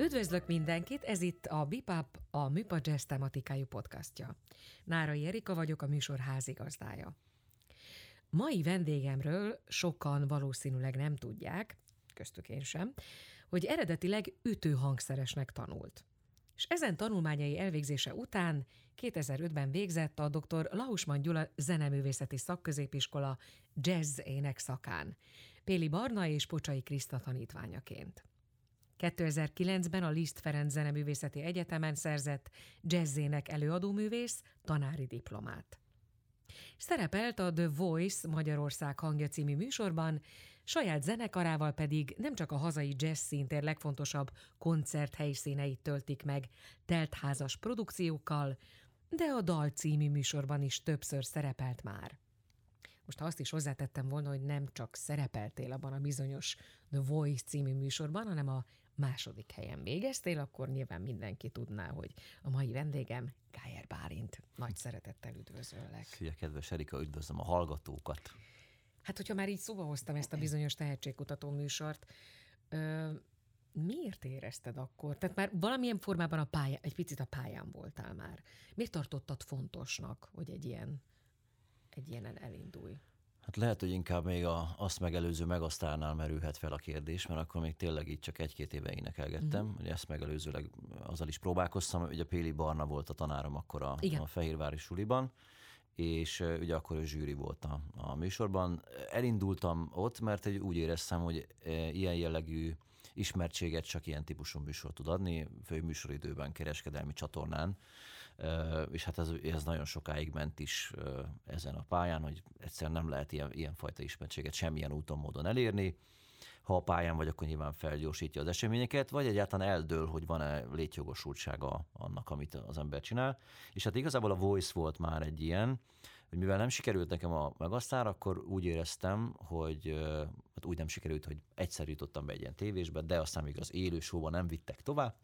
Üdvözlök mindenkit, ez itt a Bipap, a Műpa jazz tematikájú podcastja. Nárai Erika vagyok, a műsor házigazdája. Mai vendégemről sokan valószínűleg nem tudják, köztük én sem, hogy eredetileg ütőhangszeresnek tanult. És ezen tanulmányai elvégzése után 2005-ben végzett a dr. Lausman Gyula Zeneművészeti Szakközépiskola jazz ének szakán, Péli Barna és Pocsai Krista tanítványaként. 2009-ben a Liszt Ferenc Zeneművészeti Egyetemen szerzett jazzének előadóművész tanári diplomát. Szerepelt a The Voice Magyarország hangja című műsorban, saját zenekarával pedig nem csak a hazai jazz színtér legfontosabb koncerthelyszíneit töltik meg teltházas produkciókkal, de a Dal című műsorban is többször szerepelt már. Most ha azt is hozzátettem volna, hogy nem csak szerepeltél abban a bizonyos The Voice című műsorban, hanem a második helyen végeztél, akkor nyilván mindenki tudná, hogy a mai vendégem Gájer Bálint. Nagy szeretettel üdvözöllek. Szia, kedves Erika, üdvözlöm a hallgatókat. Hát, hogyha már így szóba hoztam ezt a bizonyos tehetségkutató műsort, miért érezted akkor? Tehát már valamilyen formában egy picit a pályán voltál már. Miért tartottad fontosnak, hogy egy ilyenen elindulj? Hát lehet, hogy inkább még azt megelőző Megasztárnál merülhet fel a kérdés, mert akkor még tényleg így csak 1-2 éve énekelgettem, hogy ezt megelőzőleg azzal is próbálkoztam, ugye Péli Barna volt a tanárom akkor a fehérvári suliban, és ugye akkor ő zsűri volt a műsorban. Elindultam ott, mert úgy éreztem, hogy ilyen jellegű ismertséget csak ilyen típusú műsor tud adni, fő műsoridőben, kereskedelmi csatornán, és hát ez nagyon sokáig ment is ezen a pályán, hogy egyszerűen nem lehet ilyenfajta ismertséget semmilyen úton, módon elérni. Ha a pályán vagy, akkor nyilván felgyorsítja az eseményeket, vagy egyáltalán eldől, hogy van-e létjogosultsága annak, amit az ember csinál. És hát igazából a Voice volt már egy ilyen, hogy mivel nem sikerült nekem a Megasztár, akkor úgy éreztem, hogy hát úgy nem sikerült, hogy egyszer jutottam be egy ilyen tévésbe, de aztán még az élő showban nem vittek tovább,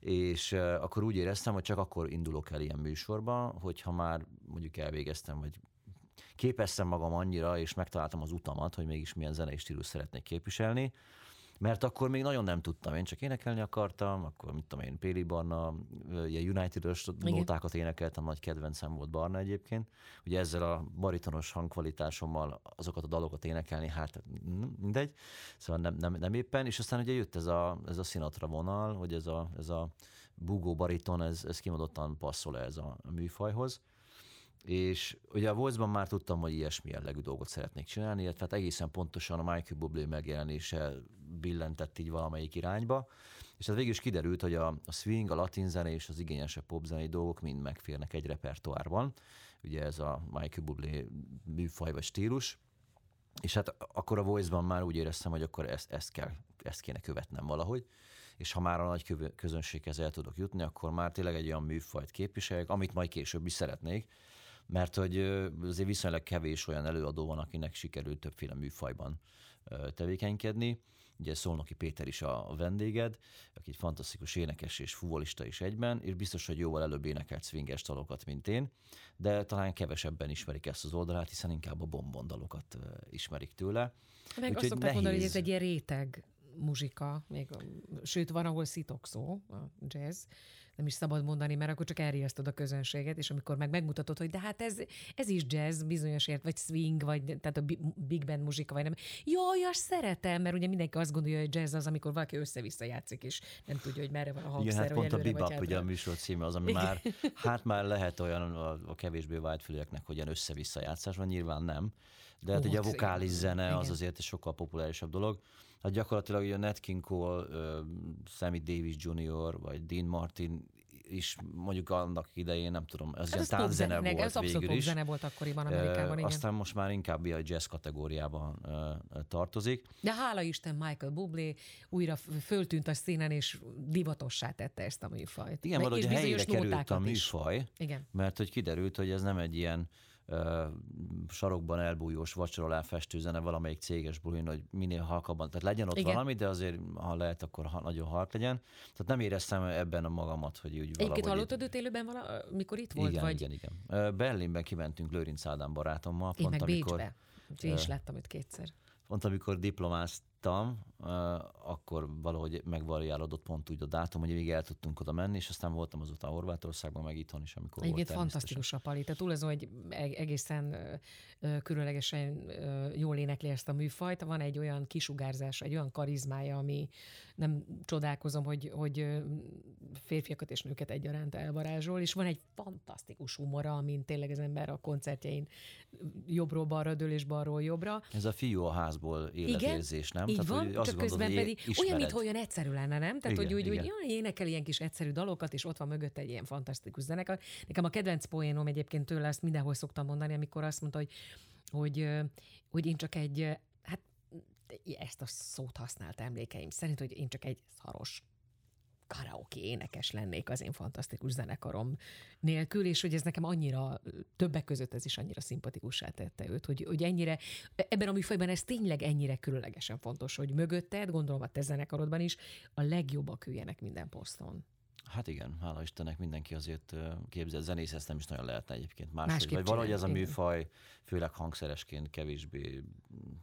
és akkor úgy éreztem, hogy csak akkor indulok el ilyen műsorba, hogyha már mondjuk elvégeztem, vagy képeztem magam annyira, és megtaláltam az utamat, hogy mégis milyen zenei stílus szeretnék képviselni, mert akkor még nagyon nem tudtam, én csak énekelni akartam, akkor mit tudom én, Péli Barna, ilyen United-ös nótákat énekeltem, nagy kedvencem volt Barna egyébként, ugye ezzel a baritonos hangkvalitásommal azokat a dalokat énekelni, hát mindegy, szóval nem éppen, és aztán ugye jött ez a Sinatra vonal, hogy ez a búgó bariton, ez kimondottan passzol ez a műfajhoz. És ugye a Voice-ban már tudtam, hogy ilyesmi jellegű dolgot szeretnék csinálni, tehát egészen pontosan a Michael Bublé megjelenése billentett így valamelyik irányba, és hát végül is kiderült, hogy a swing, a latin zene és az igényesebb popzenei dolgok mind megférnek egy repertoárban, ugye ez a Michael Bublé műfaj vagy stílus, és hát akkor a Voice-ban már úgy éreztem, hogy akkor ezt kéne követnem valahogy, és ha már a nagy közönséghez el tudok jutni, akkor már tényleg egy olyan műfajt képviseljek, amit majd később is szeretnék, mert hogy azért viszonylag kevés olyan előadó van, akinek sikerült többféle műfajban tevékenykedni. Ugye Szolnoki Péter is a vendéged, aki egy fantasztikus énekes és fuvolista is egyben, és biztos, hogy jóval előbb énekelt swinges dalokat, mint én, de talán kevesebben ismerik ezt az oldalát, hiszen inkább a bonbon dalokat ismerik tőle. Meg úgy, azt szokták mondani, hogy ez egy ilyen réteg muzsika, sőt van, ahol szitokszó a jazz, nem is szabad mondani, mert akkor csak elriasztod a közönséget, és amikor megmutatod, hogy de hát ez is jazz bizonyosért, vagy swing, vagy tehát a big band muzsika, vagy nem. Jaj, azt szeretem, mert ugye mindenki azt gondolja, hogy jazz az, amikor valaki össze-vissza játszik, és nem tudja, hogy merre van a hangszer, vagy előre, vagy hátra. Pont a Bebop, ugye a műsor címe az, ami igen. Már, hát már lehet olyan a kevésbé vágyfülőeknek, hogy ilyen össze-vissza játszás van, nyilván nem. De hát ugye a vokális zene igen. Az azért sokkal populárisabb dolog. Hát gyakorlatilag ugye a Nat King Cole, Sammy Davis Junior, vagy Dean Martin is mondjuk annak idején, nem tudom, ez ilyen tánczene volt végül is. Ez abszolút popzene volt akkoriban Amerikában. Aztán most már inkább a jazz kategóriában tartozik. De hála Isten Michael Bublé újra föltűnt a színen, és divatossá tette ezt a műfajt. Igen, valahogy helyre került a műfaj, mert hogy kiderült, hogy ez nem egy ilyen sarokban elbújós, vacsora alá festő zene valamelyik céges bulin, hogy minél halkabban, tehát legyen ott igen. Valami, de azért, ha lehet, akkor nagyon halk legyen. Tehát nem éreztem ebben a magamat, hogy úgy valahogy... Egyébként hallottad őt élőben mikor itt volt? Igen, vagy? Igen. Berlinben kimentünk Lőrinc Ádám barátommal. Én pont, meg amikor, Bécsbe. Úgyhogy én is láttam őt kétszer. Pont amikor diplomáztam, ittam, akkor valahogy megvariálódott pont úgy a dátum, hogy végig el tudtunk oda menni, és aztán voltam azután Horvátországban, meg itthon is, amikor egyébként volt fantasztikus a Pali. Tehát túl azon, hogy egészen különlegesen jól énekli ezt a műfajt, van egy olyan kisugárzás, egy olyan karizmája, ami nem csodálkozom, hogy férfiakat és nőket egyaránt elvarázsol, és van egy fantasztikus humora, amin tényleg az ember a koncertjein jobbról balra dől és balról jobbra. Ez a fiú a házból életérzés, nem? Így tehát, van, csak közben gondolod, pedig ismered. Olyan, mintha olyan egyszerű lenne, nem? Tehát, igen, hogy jaj, énekel ilyen kis egyszerű dalokat, és ott van mögött egy ilyen fantasztikus zenekar. Nekem a kedvenc poénom egyébként tőle, azt mindenhol szoktam mondani, amikor azt mondta, hogy én csak egy, hát ezt a szót használt emlékeim szerint, hogy én csak egy szaros karaoke énekes lennék az én fantasztikus zenekarom nélkül, és hogy ez nekem annyira, többek között ez is annyira szimpatikussá tette őt, hogy ennyire, ebben a műfajban ez tényleg ennyire különlegesen fontos, hogy mögötted, gondolom a te zenekarodban is, a legjobbak üljenek minden poszton. Hát igen, hála Istennek mindenki azért képzett zenész, ezt nem is nagyon lehetne egyébként máshogy, vagy valahogy ez a műfaj, főleg hangszeresként kevésbé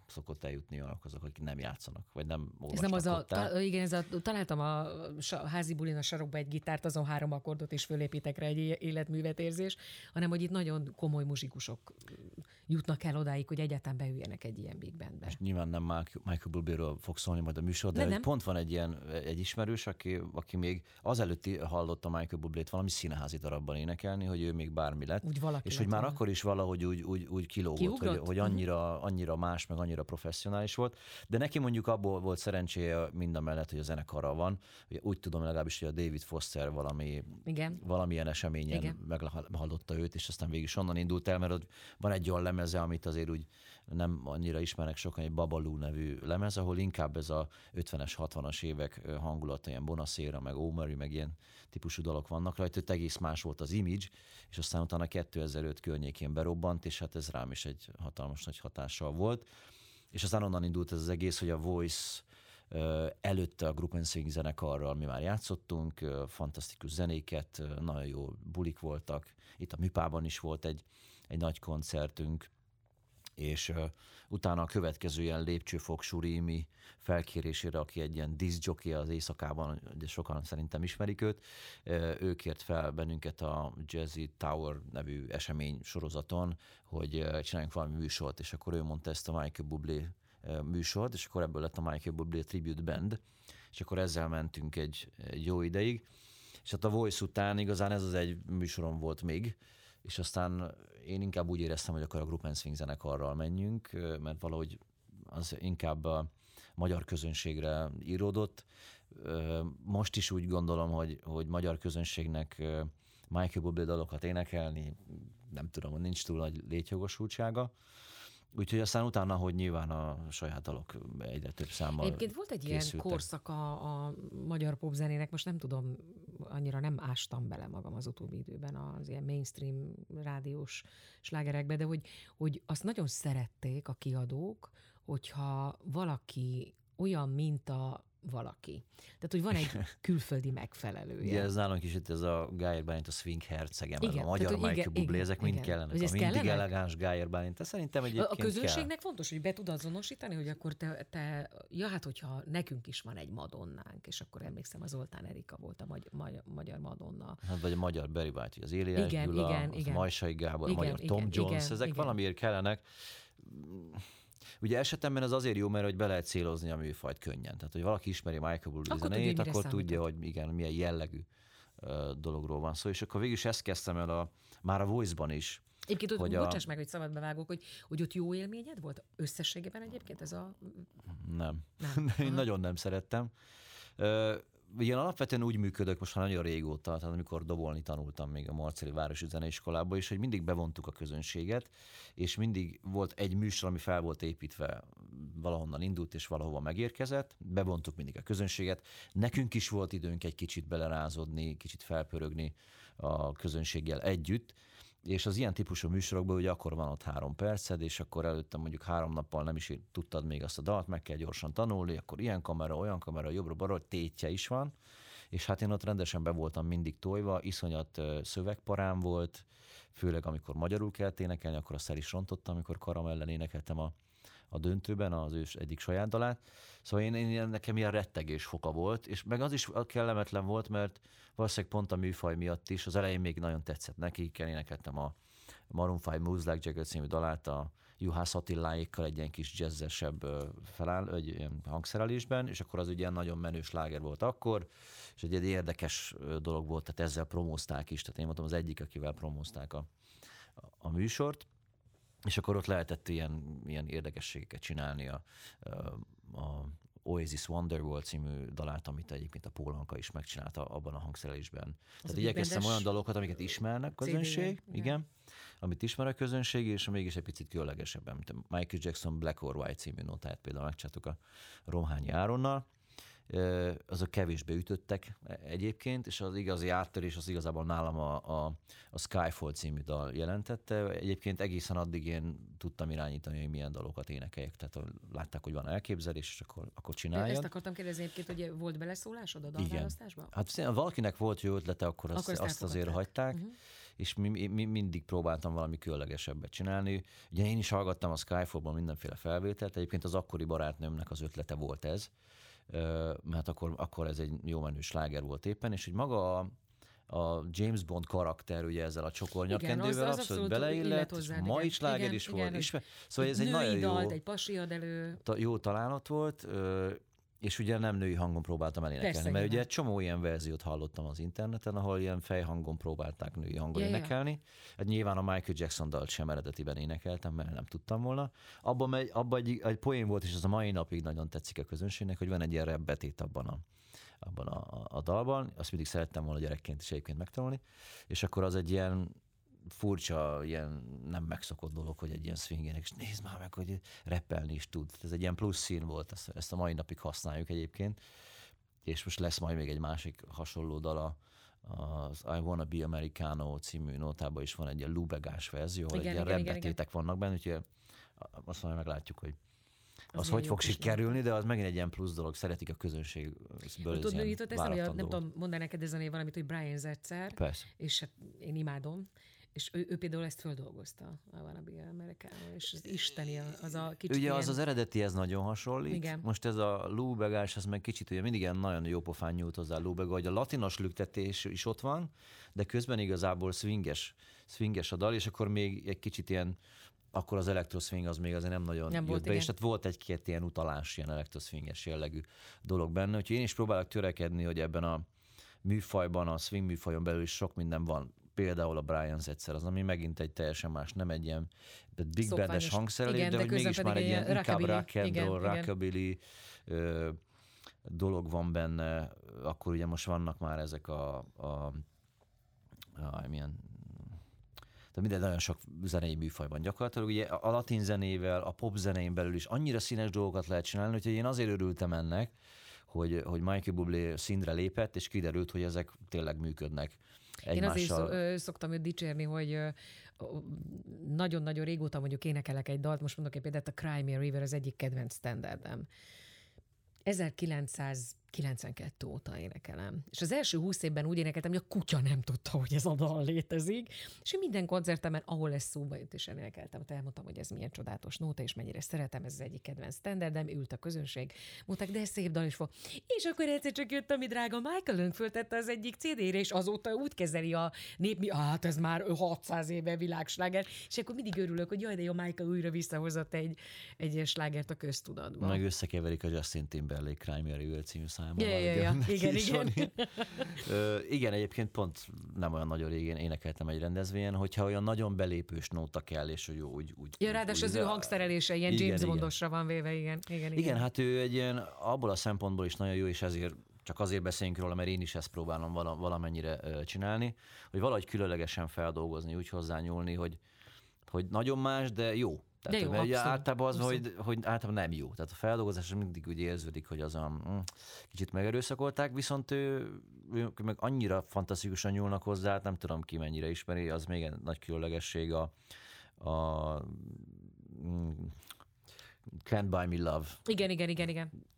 szokott eljutni azok, akik nem játszanak, vagy nem olvasnak. Ez nem az találtam a házi bulin a sarokba egy gitárt, azon 3 akkordot is fölépítek rá, egy életművet érzés, hanem hogy itt nagyon komoly muzsikusok jutnak el odáig, hogy egyáltalán beüljenek egy ilyen big bandbe. És nyilván nem Michael Bubléről fog szólni majd a műsor, de pont van egy ilyen egy ismerős, aki még azelőtt hallotta Michael Bublét valami színházi darabban énekelni, hogy ő még bármi lett. És hogy már akkor is valahogy úgy kilógott, hogy annyira más, meg annyira professzionális volt. De neki mondjuk abból volt szerencséje mindamellett, hogy a zenekarra van. Úgy tudom legalábbis, hogy a David Foster valamilyen eseményen meghallotta őt, és aztán végig onnan indult el, mert van egy olyan lemeze, amit azért úgy nem annyira ismernek sokan, egy Babalu nevű lemez, ahol inkább ez a 50-es, 60-as évek hangulata, ilyen Bonacera, meg Omeri, meg ilyen típusú dalok vannak rajta, hogy egész más volt az image, és aztán utána 2005 környékén berobbant, és hát ez rám is egy hatalmas nagy hatással volt. És aztán onnan indult ez az egész, hogy a Voice előtte a Group'n'Swing zenekarral mi már játszottunk, fantasztikus zenéket, nagyon jó bulik voltak, itt a Műpában is volt egy nagy koncertünk, és utána a következő ilyen lépcsőfoksú Rími felkérésére, aki egy ilyen diszjockey az éjszakában, de sokan szerintem ismerik őt, ő kért fel bennünket a Jazzy Tower nevű esemény sorozaton, hogy csináljunk valami műsort, és akkor ő mondta ezt a Michael Bublé műsort, és akkor ebből lett a Michael Bublé Tribute Band, és akkor ezzel mentünk egy jó ideig, és hát a Voice után igazán ez az egy műsorom volt még, és aztán én inkább úgy éreztem, hogy akkor a Group'n'Swing zenekarral menjünk, mert valahogy az inkább a magyar közönségre íródott. Most is úgy gondolom, hogy magyar közönségnek Michael Bublé dalokat énekelni, nem tudom, nincs túl nagy létjogosultsága. Úgyhogy aztán utána, hogy nyilván a saját dalok egyre több számmal készültek. Volt egy ilyen korszak a magyar popzenének, most nem tudom, annyira nem ástam bele magam az utóbbi időben az ilyen mainstream rádiós slágerekbe, de hogy azt nagyon szerették a kiadók, hogyha valaki olyan, mint a valaki. Tehát, hogy van egy külföldi megfelelője. Igen, ez nálunk is itt ez a Gájer Bálint, a swing hercegem, igen, ez a magyar Michael Bublé, ezek mind kellene. Ez mindig elegáns Gájer Bálint, ez szerintem egyébként a közönségnek kell. Fontos, hogy be tud azonosítani, hogy akkor te ja, hát hogyha nekünk is van egy Madonnánk, és akkor emlékszem, az Zoltán Erika volt a magyar Madonna. Hát vagy a magyar Barry White, vagy az Éliás Gyula, a Majsai Gábor, a magyar Tom Jones, ezek valamiért kellenek. Ugye esetemben ez azért jó, mert hogy be lehet célozni a műfajt könnyen. Tehát, hogy valaki ismeri Michael Bublé zenét, akkor tudja, hogy igen, milyen jellegű dologról van szó. És akkor végül is ezt kezdtem el már a Voice-ban is. Egyébként, hogy bocsáss meg, hogy szabadba vágok, hogy ott jó élményed volt? Összességében egyébként ez a... Nem. Én nagyon nem szerettem. Ilyen alapvetően úgy működök most már nagyon régóta, tehát amikor dobolni tanultam még a Marceli Városi Zeneiskolába is, hogy mindig bevontuk a közönséget, és mindig volt egy műsor, ami fel volt építve, valahonnan indult és valahova megérkezett, bevontuk mindig a közönséget. Nekünk is volt időnk egy kicsit belerázódni, kicsit felpörögni a közönséggel együtt, és az ilyen típusú műsorokban ugye akkor van ott 3 perced, és akkor előtte mondjuk 3 nappal nem is tudtad még azt a dalt, meg kell gyorsan tanulni, akkor ilyen kamera, olyan kamera, jobbra-balra, tétje is van, és hát én ott rendesen be voltam mindig tojva, iszonyat szövegparám volt, főleg amikor magyarul kellett énekelni, akkor azt el is rontottam, amikor karam ellen énekeltem a a döntőben, az ő egyik saját dalát. Szóval én nekem ilyen rettegés foka volt, és meg az is kellemetlen volt, mert valószínűleg pont a műfaj miatt is, az elején még nagyon tetszett nekik, elénekeltem a Maroon 5 Moves Like Jagger című dalát a Juhász Attiláékkal egy ilyen kis jazzesebb hangszerelésben, és akkor az ugye ilyen nagyon menő sláger volt akkor, és egy érdekes dolog volt, tehát ezzel promózták is, tehát én mondtam az egyik, akivel promózták a műsort, és akkor ott lehetett ilyen érdekességeket csinálni a Oasis Wonderwall című dalát, amit egyébként a Paulanka is megcsinálta abban a hangszerelésben. Tehát igyekeztem olyan dalokat, amiket ismernek közönség, igen, amit ismer a közönség, és mégis egy picit különlegesebben, mint a Michael Jackson Black or White című notáját például megcsináltuk a Romhányi Áronnal. Azok kevésbé ütöttek egyébként, és az igazi áttörés az igazából nálam a Skyfall című dal jelentette. Egyébként egészen addig én tudtam irányítani, hogy milyen dalokat énekeljek, tehát látták, hogy van elképzelés, és akkor csináljad. Ezt akartam kérdezni egyébként, hogy volt beleszólásod a dalválasztásban? Igen. Hát valakinek volt jó ötlete, akkor azt azért hagyták, és mi mindig próbáltam valami különlegesebbet csinálni. Ugye én is hallgattam a Skyfallban mindenféle felvételt, egyébként az akkori barátnőmnek az ötlete volt ez, mert akkor ez egy jó menő sláger volt éppen, és hogy maga a James Bond karakter ugye ezzel a csokornyakendővel abszolút beleillett, és ma is sláger is volt. Szóval ez egy nagyon jó... Dalt, egy pasi ad elő. Jó találat volt, és ugye nem női hangon próbáltam elénekelni, persze, mert ugye egy csomó ilyen verziót hallottam az interneten, ahol ilyen fejhangon próbálták női hangon énekelni. Hát nyilván a Michael Jackson dalt sem eredetiben énekeltem, mert nem tudtam volna. Abban egy poén volt, és az a mai napig nagyon tetszik a közönségnek, hogy van egy ilyen rap betét abban a dalban. Azt mindig szerettem volna gyerekként is egyébként megtanulni. És akkor az egy ilyen furcsa, ilyen nem megszokott dolog, hogy egy ilyen swingerek, és nézd már meg, hogy rappelni is tud. Ez egy ilyen plusz szín volt, ezt a mai napig használjuk egyébként, és most lesz majd még egy másik hasonló dala, az I Wanna Be Americano című notában is van egy ilyen lubegás verzió, ahol egy ilyen repbetétek vannak benne, úgyhogy azt majd meglátjuk, hogy az hogy fog sikerülni, de az megint egy ilyen plusz dolog, szeretik a közönségből ez ilyen váratlan dolog. Nem tudom, mondani neked ezen év valamit, hogy Brian Setzer, és hát én imádom, és ő például ezt földolgozta, I Wanna Be Americano, és az isteni az a kicsit ugye ilyen... az eredeti, ez nagyon hasonlít. Igen. Most ez a lúbegás, ez meg kicsit, ugye mindig ilyen nagyon jó pofán nyújt hozzá a lúbega, hogy a latinos lüktetés is ott van, de közben igazából swinges a dal, és akkor még egy kicsit ilyen, akkor az elektroszwing az még azért nem nagyon nem jött volt, be, igen. És tehát volt egy-két ilyen utalás, ilyen elektroszwinges jellegű dolog benne, úgyhogy én is próbálok törekedni, hogy ebben a műfajban, a swing műfajon belül is sok minden van. Például a Brian Setzer, az ami megint egy teljesen más, nem egy ilyen big bandes hangszerelés, de hogy mégis már egy ilyen inkább rockabilly dolog van benne. Akkor ugye most vannak már ezek tehát minden nagyon sok zenei műfajban gyakorlatilag. Ugye a latin zenével, a pop zenén belül is annyira színes dolgokat lehet csinálni, úgyhogy én azért örültem ennek, hogy Michael Bublé színre lépett, és kiderült, hogy ezek tényleg működnek egymással. Én azért szoktam őt dicsérni, hogy nagyon-nagyon régóta mondjuk énekelek egy dalt, most mondok egy példát, a Crime River az egyik kedvenc standardem. 1992 óta énekelem. És az első 20 évben úgy énekeltem, hogy a kutya nem tudta, hogy ez a dal létezik. És minden koncertemen, ahol ez szóba jött, és énekeltem, elmondtam, hogy ez milyen csodálatos nóta, és mennyire szeretem, ez az egyik kedvenc standardem, ült a közönség, mondták, de ez szép dal is volt. És akkor egyszer csak jött a mi drága Michael, föltette az egyik CD-re, és azóta úgy kezeli a nép, hát ez már 600 éve világsláger. És akkor mindig örülök, hogy jaj, de jó, Michael újra visszahozott egy slágert a köztudatba. Meg összekeverik a Justin Timberlake Crime River című számmal. Igen. Igen, egyébként pont nem olyan nagyon régen énekeltem egy rendezvényen, hogyha olyan nagyon belépős nóta kell, és hogy úgy... Ja, ráadásul az ő hangszerelése ilyen James Bondosra van véve, igen. Hát ő egy ilyen, abból a szempontból is nagyon jó, és ezért csak azért beszéljünk róla, mert én is ezt próbálom valamennyire csinálni, hogy valahogy különlegesen feldolgozni, úgy hozzányúlni, hogy nagyon más, de jó. Tehát, de jó, abszolút, általában az, hogy általában nem jó. Tehát a feldolgozás mindig úgy érződik, hogy azon kicsit megerőszakolták, viszont ő meg annyira fantasztikusan nyúlnak hozzá, hát nem tudom ki mennyire ismeri, az még egy nagy különlegesség a Can't Buy Me Love. Igen.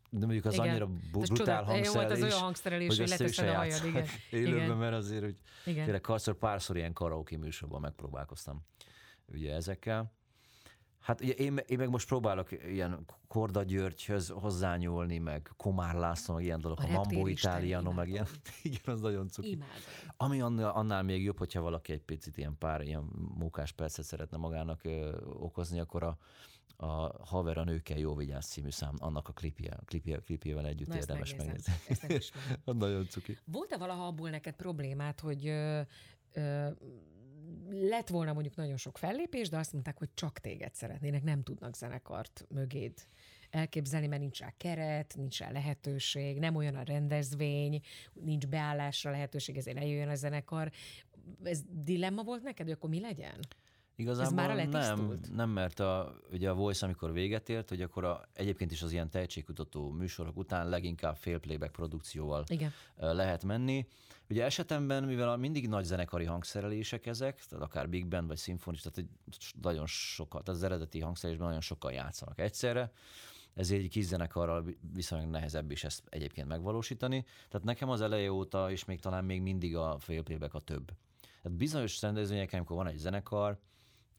De mondjuk az annyira brutál hangszerelés, az olyan hangszerelés, hogy ezt ők se játszák élőben, mert azért, hogy tényleg párszor ilyen karaoke műsorban megpróbálkoztam ugye ezekkel. Hát ugye én meg most próbálok ilyen Korda Györgyhöz hozzányúlni, meg Komár László, meg ilyen dolog, a Mambo Italiano, meg ilyen. Igen, az nagyon cuki. Imádom. Ami annál még jobb, hogyha valaki egy picit ilyen pár ilyen mókás percet szeretne magának okozni, akkor a Haver a nőkkel jó vigyázz című szám, annak a klipjével együtt. Na, érdemes megnézni. Ezt nagyon cuki. Volt-e valaha abból neked problémát, hogy lett volna mondjuk nagyon sok fellépés, de azt mondták, hogy csak téged szeretnének, nem tudnak zenekart mögéd elképzelni, mert nincs rá keret, nincs rá lehetőség, nem olyan a rendezvény, nincs beállásra lehetőség, ezért eljöjjön a zenekar. Ez dilemma volt neked, hogy akkor mi legyen? Igazából nem, mert ugye a Voice, amikor véget ért, hogy akkor egyébként is az ilyen tehetségkutató műsorok után leginkább fél playback produkcióval lehet menni. Ugye esetemben, mivel mindig nagy zenekari hangszerelések ezek, tehát akár big band vagy szimfonikus, tehát nagyon sokat, az eredeti hangszerelésben nagyon sokan játszanak egyszerre, ezért egy kis zenekarral viszonylag nehezebb is ezt egyébként megvalósítani. Tehát nekem az eleje óta, és még talán még mindig a fél playback a több. Tehát bizonyos rendezvényeken, amikor van egy zenekar,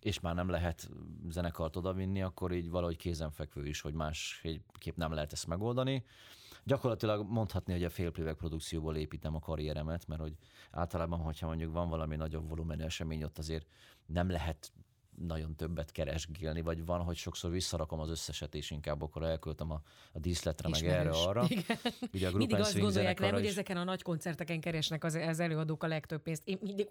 és már nem lehet zenekart odavinni, akkor így valahogy kézenfekvő is, hogy másképp nem lehet ezt megoldani. Gyakorlatilag mondhatni, hogy a fél playback produkcióból építem a karrieremet, mert hogy általában, hogyha mondjuk van valami nagyobb volumenű esemény, ott azért nem lehet nagyon többet keresgélni, vagy van, hogy sokszor visszarakom az összeset, és inkább akkor elköltöm a díszletre, ismerős, meg erre-arra. Ugye a mindig azt gondolják, nem, hogy ezeken a nagy koncerteken keresnek az előadók a legtöbb pénzt. Én mindig,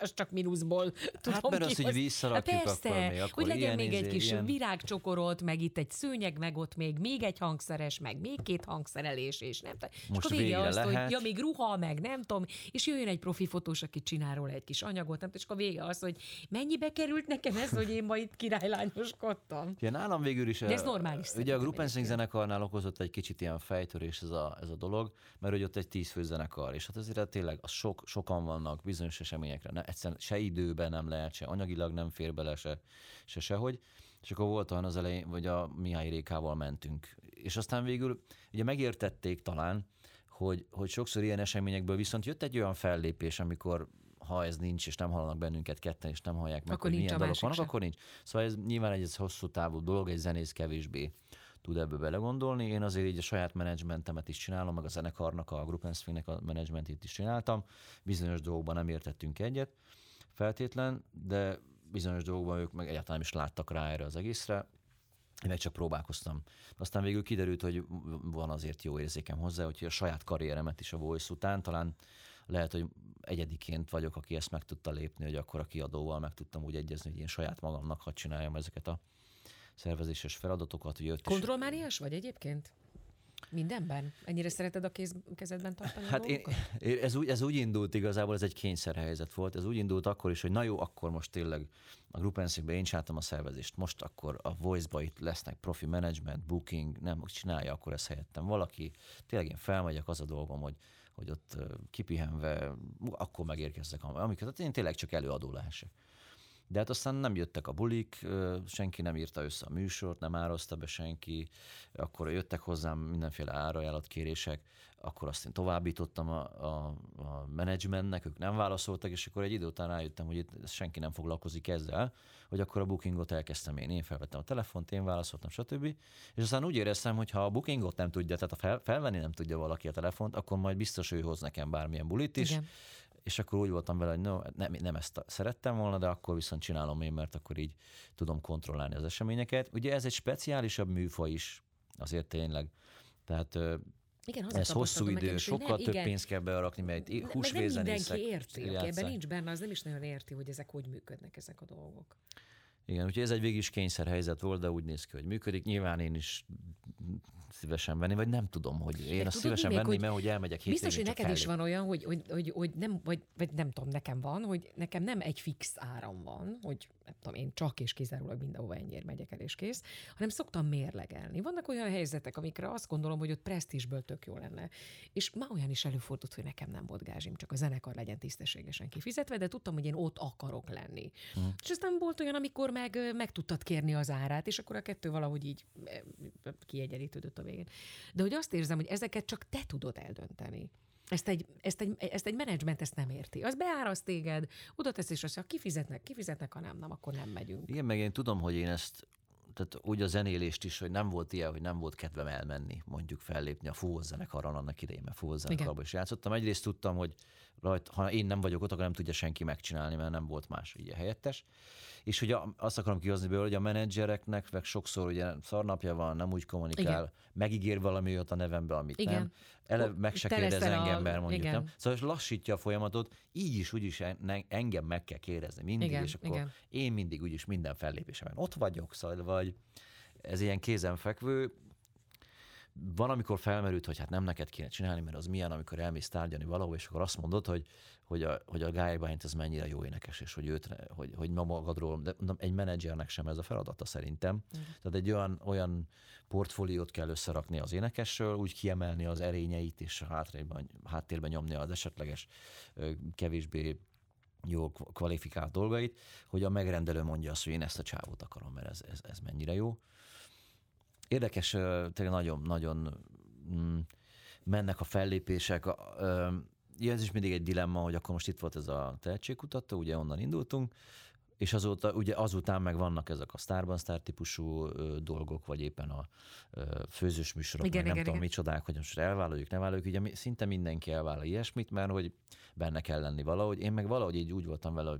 az csak mínuszból tudom. Hát mert azt, hogy visszarakjuk, persze, akkor hogy legyen még egy kis ilyen virágcsokorolt, meg itt egy szőnyeg, meg ott még egy hangszeres, meg még két hangszerelés, és nem tudom. Most és végre azt, lehet. Hogy, ja, még ruha, meg nem tudom, és jöjjön egy profi fotós, aki csinál róla egy kis anyagot, nem tudom, és akkor vége az, hogy mennyibe került nekem ez, hogy én ma itt királylányoskodtam. Ilyen állam végül is. De ez normális. Ugye a Group'n'Swing zenekarnál okozott egy kicsit ilyen fejtörés ez a dolog, mert hogy ott egy 10 fő zenekar, és hát azért tényleg az sokan vannak bizonyos eseményekre. Egyszerűen se időben nem lehet, se anyagilag nem fér bele, se sehogy. És akkor volt olyan az elején, vagy a Mihály Rékával mentünk. És aztán végül ugye megértették talán, hogy sokszor ilyen eseményekből viszont jött egy olyan fellépés, amikor ha ez nincs, és nem hallanak bennünket ketten, és nem hallják meg, akkor hogy milyen dolog vannak, akkor nincs. Szóval ez nyilván egy hosszú távú dolog, egy zenész kevésbé tud ebből belegondolni. Én azért így a saját menedzsmentemet is csinálom, meg a zenekarnak, a Group'n'Swingnek a menedzsmentét is csináltam. Bizonyos dolgokban nem értettünk egyet, feltétlen, de bizonyos dolgokban ők meg egyáltalán is láttak rá erre az egészre. Én meg csak próbálkoztam. Aztán végül kiderült, hogy van azért jó érzékem hozzá, hogy a saját karrieremet is a Voice után talán lehet, hogy egyediként vagyok, aki ezt meg tudta lépni, hogy akkor a kiadóval meg tudtam úgy egyezni, hogy én saját magamnak hadd csináljam ezeket a szervezéses feladatokat. Kontrollmániás vagy egyébként? Mindenben? Ennyire szereted a kezedben tartani a dolgokat? Ez úgy indult igazából, ez egy kényszerhelyzet volt. Ez úgy indult akkor is, hogy na jó, akkor most tényleg a Group'n'Swingben én csináltam a szervezést. Most akkor a Voice-ba itt lesznek profi management, booking, nem, csinálja akkor ezt helyettem valaki. Tényleg én felmegyek, az a dolgom, hogy ott kipihenve, akkor megérkezzek, amiket én tényleg csak előadó lehessek. De hát aztán nem jöttek a bulik, senki nem írta össze a műsort, nem árazta be senki, akkor jöttek hozzám mindenféle árajánlatkérések, akkor azt én továbbítottam a menedzsmentnek, ők nem válaszoltak, és akkor egy idő után rájöttem, hogy itt senki nem foglalkozik ezzel, hogy akkor a bookingot elkezdtem én felvettem a telefont, én válaszoltam, stb. És aztán úgy éreztem, hogy ha a bookingot nem tudja, tehát felvenni nem tudja valaki a telefont, akkor majd biztos ő hoz nekem bármilyen bulit is. Igen. És akkor úgy voltam vele, hogy no, nem ezt szerettem volna, de akkor viszont csinálom én, mert akkor így tudom kontrollálni az eseményeket. Ugye ez egy speciálisabb műfaj is, azért tényleg. Tehát igen, ez hosszú idő, nekem, sokkal több pénzt kell berakni, mert itt húsvérzenészek játszák. Nem mindenki érti, ebben nincs benne, az nem is nagyon érti, hogy ezek hogy működnek, ezek a dolgok. Igen, úgyhogy ez egy végig is kényszerhelyzet volt, de úgy néz ki, hogy működik. Nyilván én is szívesen venni, vagy nem tudom, hogy én azt szívesen venném, mert hogy elmegyek 7 évig. Biztos, hogy neked is van olyan, hogy nem, vagy nem tudom, nekem van, hogy nekem nem egy fix áram van, hogy nem tudom, én csak és kizárólag mindenhova ennyiért megyek el és kész, hanem szoktam mérlegelni. Vannak olyan helyzetek, amikre azt gondolom, hogy ott presztízsből tök jó lenne. És már olyan is előfordult, hogy nekem nem volt gázsim, csak a zenekar legyen tisztességesen kifizetve, de tudtam, hogy én ott akarok lenni. És aztán volt olyan, amikor meg tudtad kérni az árát, és akkor a kettő valahogy így kiegyenlítődött a végén. De hogy azt érzem, hogy ezeket csak te tudod eldönteni. Ezt egy menedzsment ezt nem érti. Az beáraz téged, oda tesz, és azt, ha kifizetnek, ha nem, akkor nem megyünk. Igen, meg én tudom, hogy én ezt tehát úgy a zenélést is, hogy nem volt ilyen, hogy nem volt kedvem elmenni, mondjuk fellépni a Fúvó zenekaron annak idején, mert Fúvó zenekarban is játszottam. Egyrészt tudtam, hogy rajta, ha én nem vagyok ott, akkor nem tudja senki megcsinálni, mert nem volt más így a helyettes. És ugye azt akarom kihozni belőle, hogy a menedzsereknek meg sokszor ugye szarnapja van, nem úgy kommunikál, igen. megígér valami ott a nevembe, amit igen. nem. Meg se kérdez engem, mert mondjuk igen. nem. Szóval lassítja a folyamatot, így is, úgy is engem meg kell kérdezni mindig, igen, és akkor igen. én mindig úgyis minden fellépésemben ott vagyok, szóval vagy ez ilyen kézenfekvő. Van, amikor felmerült, hogy hát nem neked kéne csinálni, mert az milyen, amikor elmész tárgyalni valahol, és akkor azt mondod, hogy a Gájer Bálint ez mennyire jó énekes, és hogy ma magadról, de egy menedzsernek sem ez a feladata szerintem. Mm. Tehát egy olyan portfóliót kell összerakni az énekesről, úgy kiemelni az erényeit, és háttérben nyomni az esetleges kevésbé jól kvalifikált dolgait, hogy a megrendelő mondja azt, hogy én ezt a csávót akarom, mert ez mennyire jó. Érdekes, tényleg nagyon-nagyon mennek a fellépések. Ez is mindig egy dilemma, hogy akkor most itt volt ez a tehetségkutató, ugye onnan indultunk, és azután meg vannak ezek a sztárban sztár típusú dolgok, vagy éppen a főzős műsorok, igen, nem igen, tudom igen. micsodák, hogy most elvállaljuk, nem vállaljuk, ugye szinte mindenki elvállal ilyesmit, mert hogy benne kell lenni valahogy. Én meg valahogy így úgy voltam vele,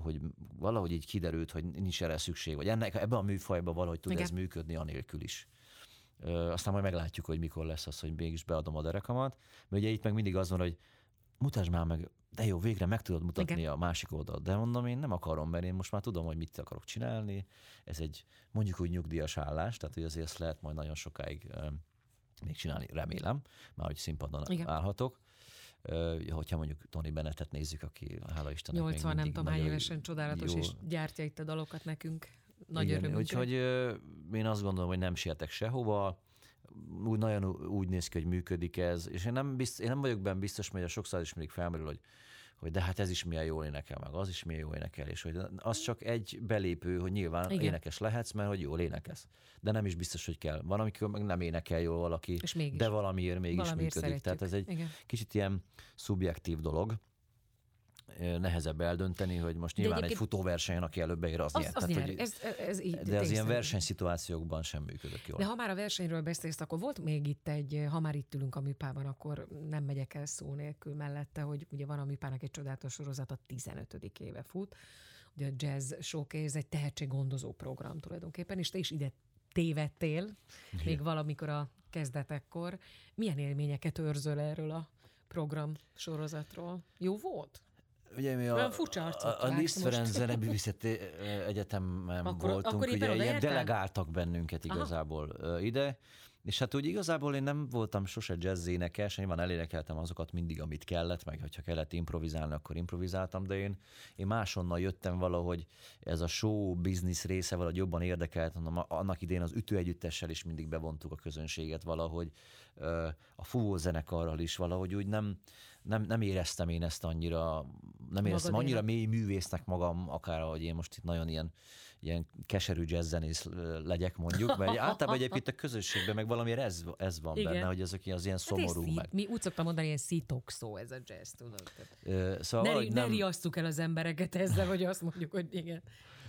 hogy valahogy így kiderült, hogy nincs erre szükség, vagy ebben a műfajban valahogy tud igen. ez működni anélkül is. Aztán majd meglátjuk, hogy mikor lesz az, hogy mégis beadom a derekamat, mert ugye itt meg mindig az van, hogy mutasd már meg, de jó, végre meg tudod mutatni igen. a másik oldalt, de mondom, én nem akarom, mert én most már tudom, hogy mit akarok csinálni, ez egy mondjuk úgy nyugdíjas állás, tehát hogy azért ezt lehet majd nagyon sokáig még csinálni, remélem, már hogy színpadon igen. állhatok. Hogyha mondjuk Tony Bennettet nézzük, aki hála Istennek 80 nem tudom hány évesen csodálatos, jó. és gyártja itt a dalokat nekünk. Nagy örömünkre. Úgyhogy én azt gondolom, hogy nem sietek sehova. Nagyon úgy néz ki, hogy működik ez, és én nem vagyok benne biztos, mert sokszor is mindig felmerül, hogy de hát ez is milyen jól énekel, meg az is milyen jól énekel, és hogy az csak egy belépő, hogy nyilván igen. énekes lehetsz, mert hogy jól énekelsz. De nem is biztos, hogy kell. Van, amikor meg nem énekel jól valaki, de valamiért mégis működik. Szeretjük. Tehát ez egy igen. kicsit ilyen szubjektív dolog. Nehezebb eldönteni, hogy most nyilván egy futóversenyen, aki előbb beér, az nyer. De az ilyen versenyszituációkban sem működök jól. De ha már a versenyről beszélsz, akkor volt még itt ha már itt ülünk a Műpában, akkor nem megyek el szó nélkül mellette, hogy ugye van a Műpának egy csodálatos sorozat, a 15. éve fut, ugye a Jazz Showcase, egy tehetséggondozó program tulajdonképpen, és te is ide tévedtél, igen. még valamikor a kezdetekkor. Milyen élményeket őrzöl erről a program sorozatról? Jó volt? Ugye mi a Liszt Ferenc Zeneművészeti Egyetemen voltunk, akkor ugye ilyen delegáltak bennünket igazából aha. ide, és hát úgy igazából én nem voltam sose jazz énekes, nyilván elénekeltem azokat mindig, amit kellett, meg hogyha kellett improvizálni, akkor improvizáltam, de én máshonnan jöttem valahogy, ez a show business része valahogy jobban érdekelt, annak idén az ütőegyüttessel is mindig bevontuk a közönséget valahogy, a Fúvó zenekarral is valahogy úgy nem éreztem én ezt annyira, nem éreztem magad annyira mély művésznek magam, akár ahogy én most itt nagyon ilyen keserű jazzzenész legyek mondjuk, mert általában egyébként a közönségben meg valamiért ez van igen. benne, hogy ezek az ilyen szomorú hát meg. Mi úgy szoktam mondani, ilyen szítok szó ez a jazz, tudod. Szóval ne riasszuk el az embereket ezzel, hogy azt mondjuk, hogy igen.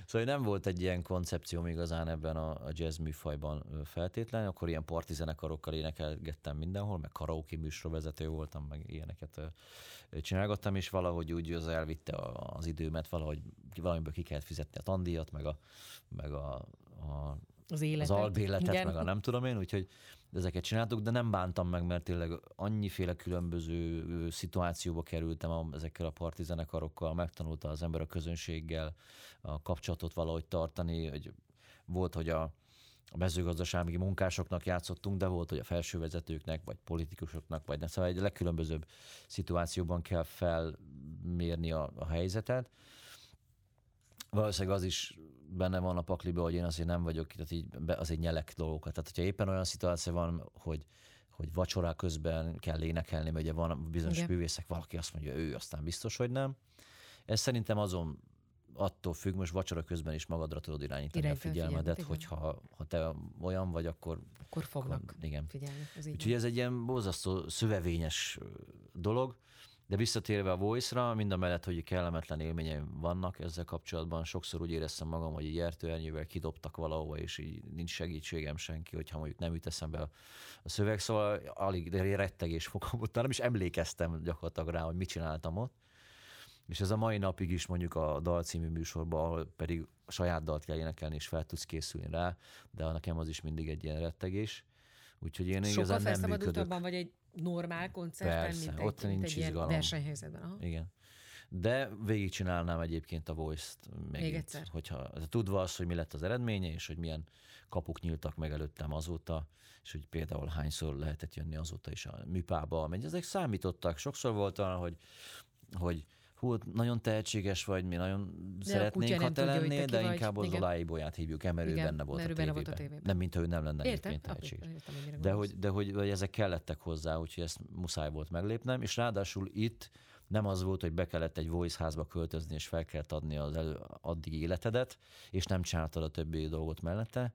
Szóval nem volt egy ilyen koncepcióm igazán ebben a jazz műfajban feltétlen, akkor ilyen parti zenekarokkal énekelgettem mindenhol, meg karaoke műsorvezető voltam, meg ilyeneket csinálgattam, és valahogy úgy az elvitte az időmet, valahogy valamiből ki kellett fizetni a tandíjat, meg az albéletet, igen. meg a nem tudom én, úgyhogy ezeket csináltuk, de nem bántam meg, mert tényleg annyiféle különböző szituációba kerültem ezekkel a parti zenekarokkal, megtanulta az ember a közönséggel a kapcsolatot valahogy tartani, hogy volt, hogy a mezőgazdasági munkásoknak játszottunk, de volt, hogy a felsővezetőknek, vagy politikusoknak, vagy nem, szóval egy legkülönbözőbb szituációban kell felmérni a helyzetet. Valószínűleg az is benne van a pakliba, hogy én azért nem vagyok, tehát így azért nyelek dolgokat. Tehát, hogyha éppen olyan szituáció van, hogy vacsorá közben kell énekelni, mert ugye van bizonyos igen. művészek, valaki azt mondja, ő aztán biztos, hogy nem. Ez szerintem attól függ, most vacsora közben is magadra tudod irányítani a figyelmedet, hogyha te olyan vagy, akkor fognak igen. figyelni. Úgyhogy ez egy ilyen borzasztó szövevényes dolog, De visszatérve a Voice-ra, mind a mellett, hogy kellemetlen élményeim vannak ezzel kapcsolatban, sokszor úgy éreztem magam, hogy így ernyővel kidobtak valahova, és így nincs segítségem senki, hogyha mondjuk nem jut eszembe a szöveg, szóval alig rettegés fogom utána, nem is emlékeztem gyakorlatilag rá, hogy mit csináltam ott. És ez a mai napig is mondjuk a Dal című műsorban, ahol pedig a saját dalt kell énekelni, és fel tudsz készülni rá, de nekem az is mindig egy ilyen rettegés. Úgyhogy én igazán nem működök. Sokkal vagy egy normál koncerten, persze, mint ott nincs egy ilyen versenyhelyzetben. Aha. Igen. De végigcsinálnám egyébként a Voice-t még egyszer. Hogyha, tudva az, hogy mi lett az eredménye, és hogy milyen kapuk nyíltak meg előttem azóta, és hogy például hányszor lehetett jönni azóta is a Műpába. Ezek számítottak. Sokszor volt olyan, hogy hú, nagyon tehetséges vagy, mi nagyon szeretnénk, ha te lennél, de inkább az Olái Bolyát hívjuk, mert ő benne volt a tévében. Nem, mintha ő nem lenne egyébként tehetséges. De hogy ezek kellettek hozzá, úgyhogy ezt muszáj volt meglépnem, és ráadásul itt nem az volt, hogy be kellett egy Voice házba költözni, és fel kellett adni az addigi életedet, és nem csináltad a többi dolgot mellette,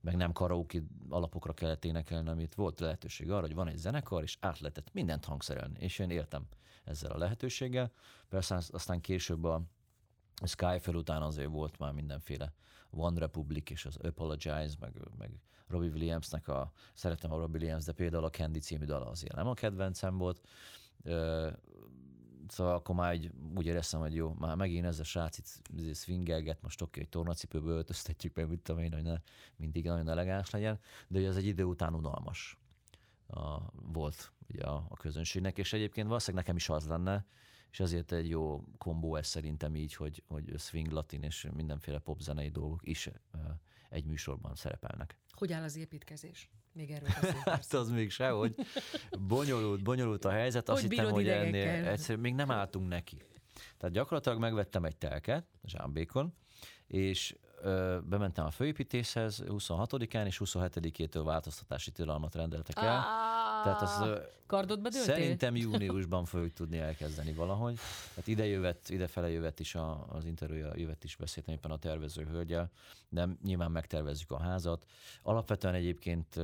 meg nem karaoke alapokra kellett énekelni, amit volt lehetőség arra, hogy van egy zenekar, és át lehetett mindent hangszerelni, és én éltem ezzel a lehetőséggel. Persze aztán később a Skyfall után azért volt már mindenféle One Republic, és az Apologize, meg Robbie Williamsnek szeretem a Robbie Williams, de például a Candy című dala azért nem a kedvencem volt. Szóval akkor már úgy éreztem, hogy jó, már megint ez a srác itt swingelget, most oké, hogy tornacipőből öltöztetjük meg, mit tudom én, hogy ne mindig nagyon elegáns legyen, de ugye ez egy idő után unalmas volt ugye a közönségnek, és egyébként valószínűleg nekem is az lenne, és azért egy jó kombó ez szerintem így, hogy swing, latin és mindenféle popzenei dolgok is egy műsorban szerepelnek. Hogy áll az építkezés? Még erről hát az még sehogy. Bonyolult a helyzet. Azt hittem, hogy ennél egyszerűen még nem álltunk neki. Tehát gyakorlatilag megvettem egy telket Zsámbékon, és bementem a főépítészhez 26-án, és 27-től változtatási tilalmat rendeltek el. Tehát azt szerintem júniusban fogjuk tudni elkezdeni valahogy. Tehát idefele jövet is az interjúja, jövet is beszéltem éppen a tervező hölgyel, de nyilván megtervezzük a házat. Alapvetően egyébként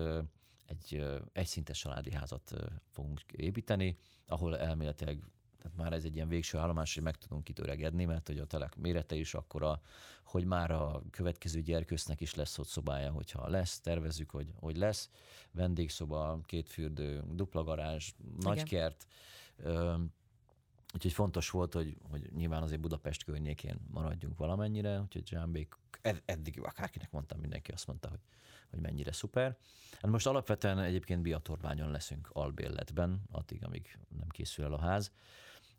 egy egyszintes családi házat fogunk építeni, ahol elméletileg tehát már ez egy ilyen végső állomás, hogy meg tudunk kitöregedni, mert hogy a telek mérete is akkora, hogy már a következő gyerkősznek is lesz ott szobája, hogyha lesz, tervezzük, hogy lesz. Vendégszoba, két fürdő, dupla garázs, nagy kert. Úgyhogy fontos volt, hogy nyilván azért Budapest környékén maradjunk valamennyire, úgyhogy Zsámbék, eddig akárkinek mondtam, mindenki azt mondta, hogy mennyire szuper. Hát most alapvetően egyébként Biatorványon leszünk albérletben, addig, amíg nem készül el a ház.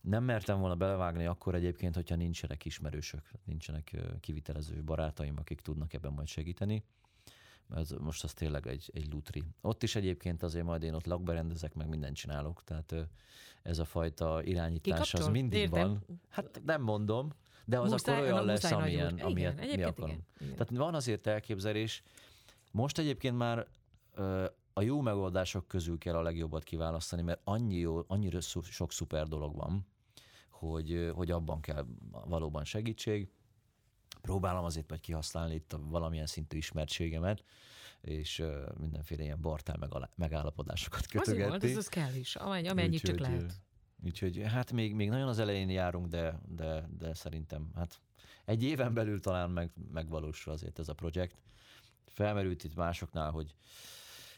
Nem mertem volna belevágni akkor egyébként, hogyha nincsenek ismerősök, nincsenek kivitelező barátaim, akik tudnak ebben majd segíteni. Ez most az tényleg egy lutri. Ott is egyébként azért majd én ott lakberendezek, meg mindent csinálok, tehát ez a fajta irányítás kikapcsol? Az mindig van. Hát nem mondom, de az muszáj, akkor olyan lesz, amilyen mi akarunk. Igen. Tehát van azért elképzelés. Most egyébként már a jó megoldások közül kell a legjobbat kiválasztani, mert annyira sok szuper dolog van, hogy abban kell valóban segítség. Próbálom azért majd kihasználni itt valamilyen szintű ismertségemet, és mindenféle ilyen barter megállapodásokat kötögetni. Azért volt, az kell is, amennyit csak lehet. Úgyhogy hát még nagyon az elején járunk, de szerintem hát egy éven belül talán megvalósul azért ez a projekt. Felmerült itt másoknál, hogy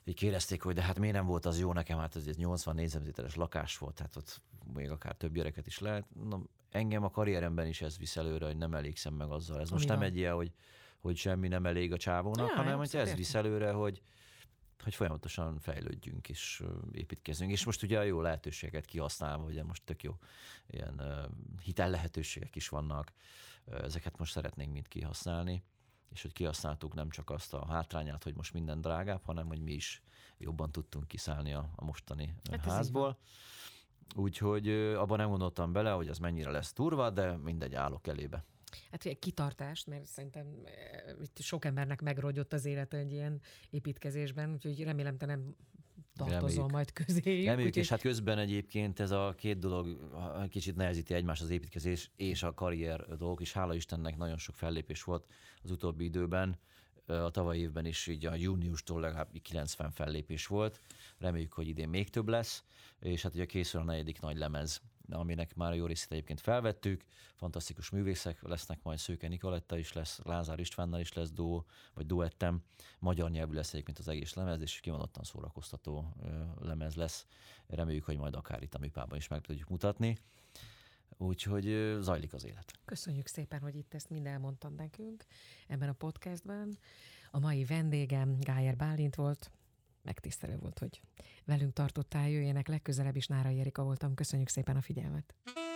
így kérdezték, hogy de hát miért nem volt az jó nekem, hát ez 80 négyzetméteres lakás volt, hát ott még akár több gyereket is lehet. Na, engem a karrieremben is ez visz előre, hogy nem elégszem meg azzal. Ez most nem egy ilyen, hogy semmi nem elég a csávónak, hanem hogy ez visz előre, hogy folyamatosan fejlődjünk és építkezünk. És most ugye a jó lehetőséget kihasználva, ugye most tök jó ilyen hitel lehetőségek is vannak, ezeket most szeretnénk mind kihasználni. És hogy kihasználtuk nem csak azt a hátrányát, hogy most minden drágább, hanem hogy mi is jobban tudtunk kiszállni a mostani házból. Úgyhogy abban nem gondoltam bele, hogy az mennyire lesz turva, de mindegy, állok elébe. Hát egy kitartást, mert szerintem itt sok embernek megrogyott az élete egy ilyen építkezésben, úgyhogy remélem, te nem tartozol majd közéjük. Reméljük, és hát közben egyébként ez a két dolog kicsit nehezíti egymást, az építkezés és a karrier dolgok, és hála Istennek nagyon sok fellépés volt az utóbbi időben. A tavalyi évben is így a júniustól legalább 90 fellépés volt. Reméljük, hogy idén még több lesz, és hát ugye készül a negyedik nagy lemez, aminek már jó részét egyébként felvettük. Fantasztikus művészek lesznek, majd Szőke Nikoletta is lesz, Lázár Istvánnal is lesz duettem. Magyar nyelvű lesz egyébként az egész lemez, és kimondottan szórakoztató lemez lesz. Reméljük, hogy majd akár itt a Műpában is meg tudjuk mutatni. Úgyhogy zajlik az élet. Köszönjük szépen, hogy itt ezt mind elmondtad nekünk ebben a podcastben. A mai vendégem Gájer Bálint volt. Megtisztelő volt, hogy velünk tartottál, jöjjenek legközelebb is. Nárai Erika voltam. Köszönjük szépen a figyelmet.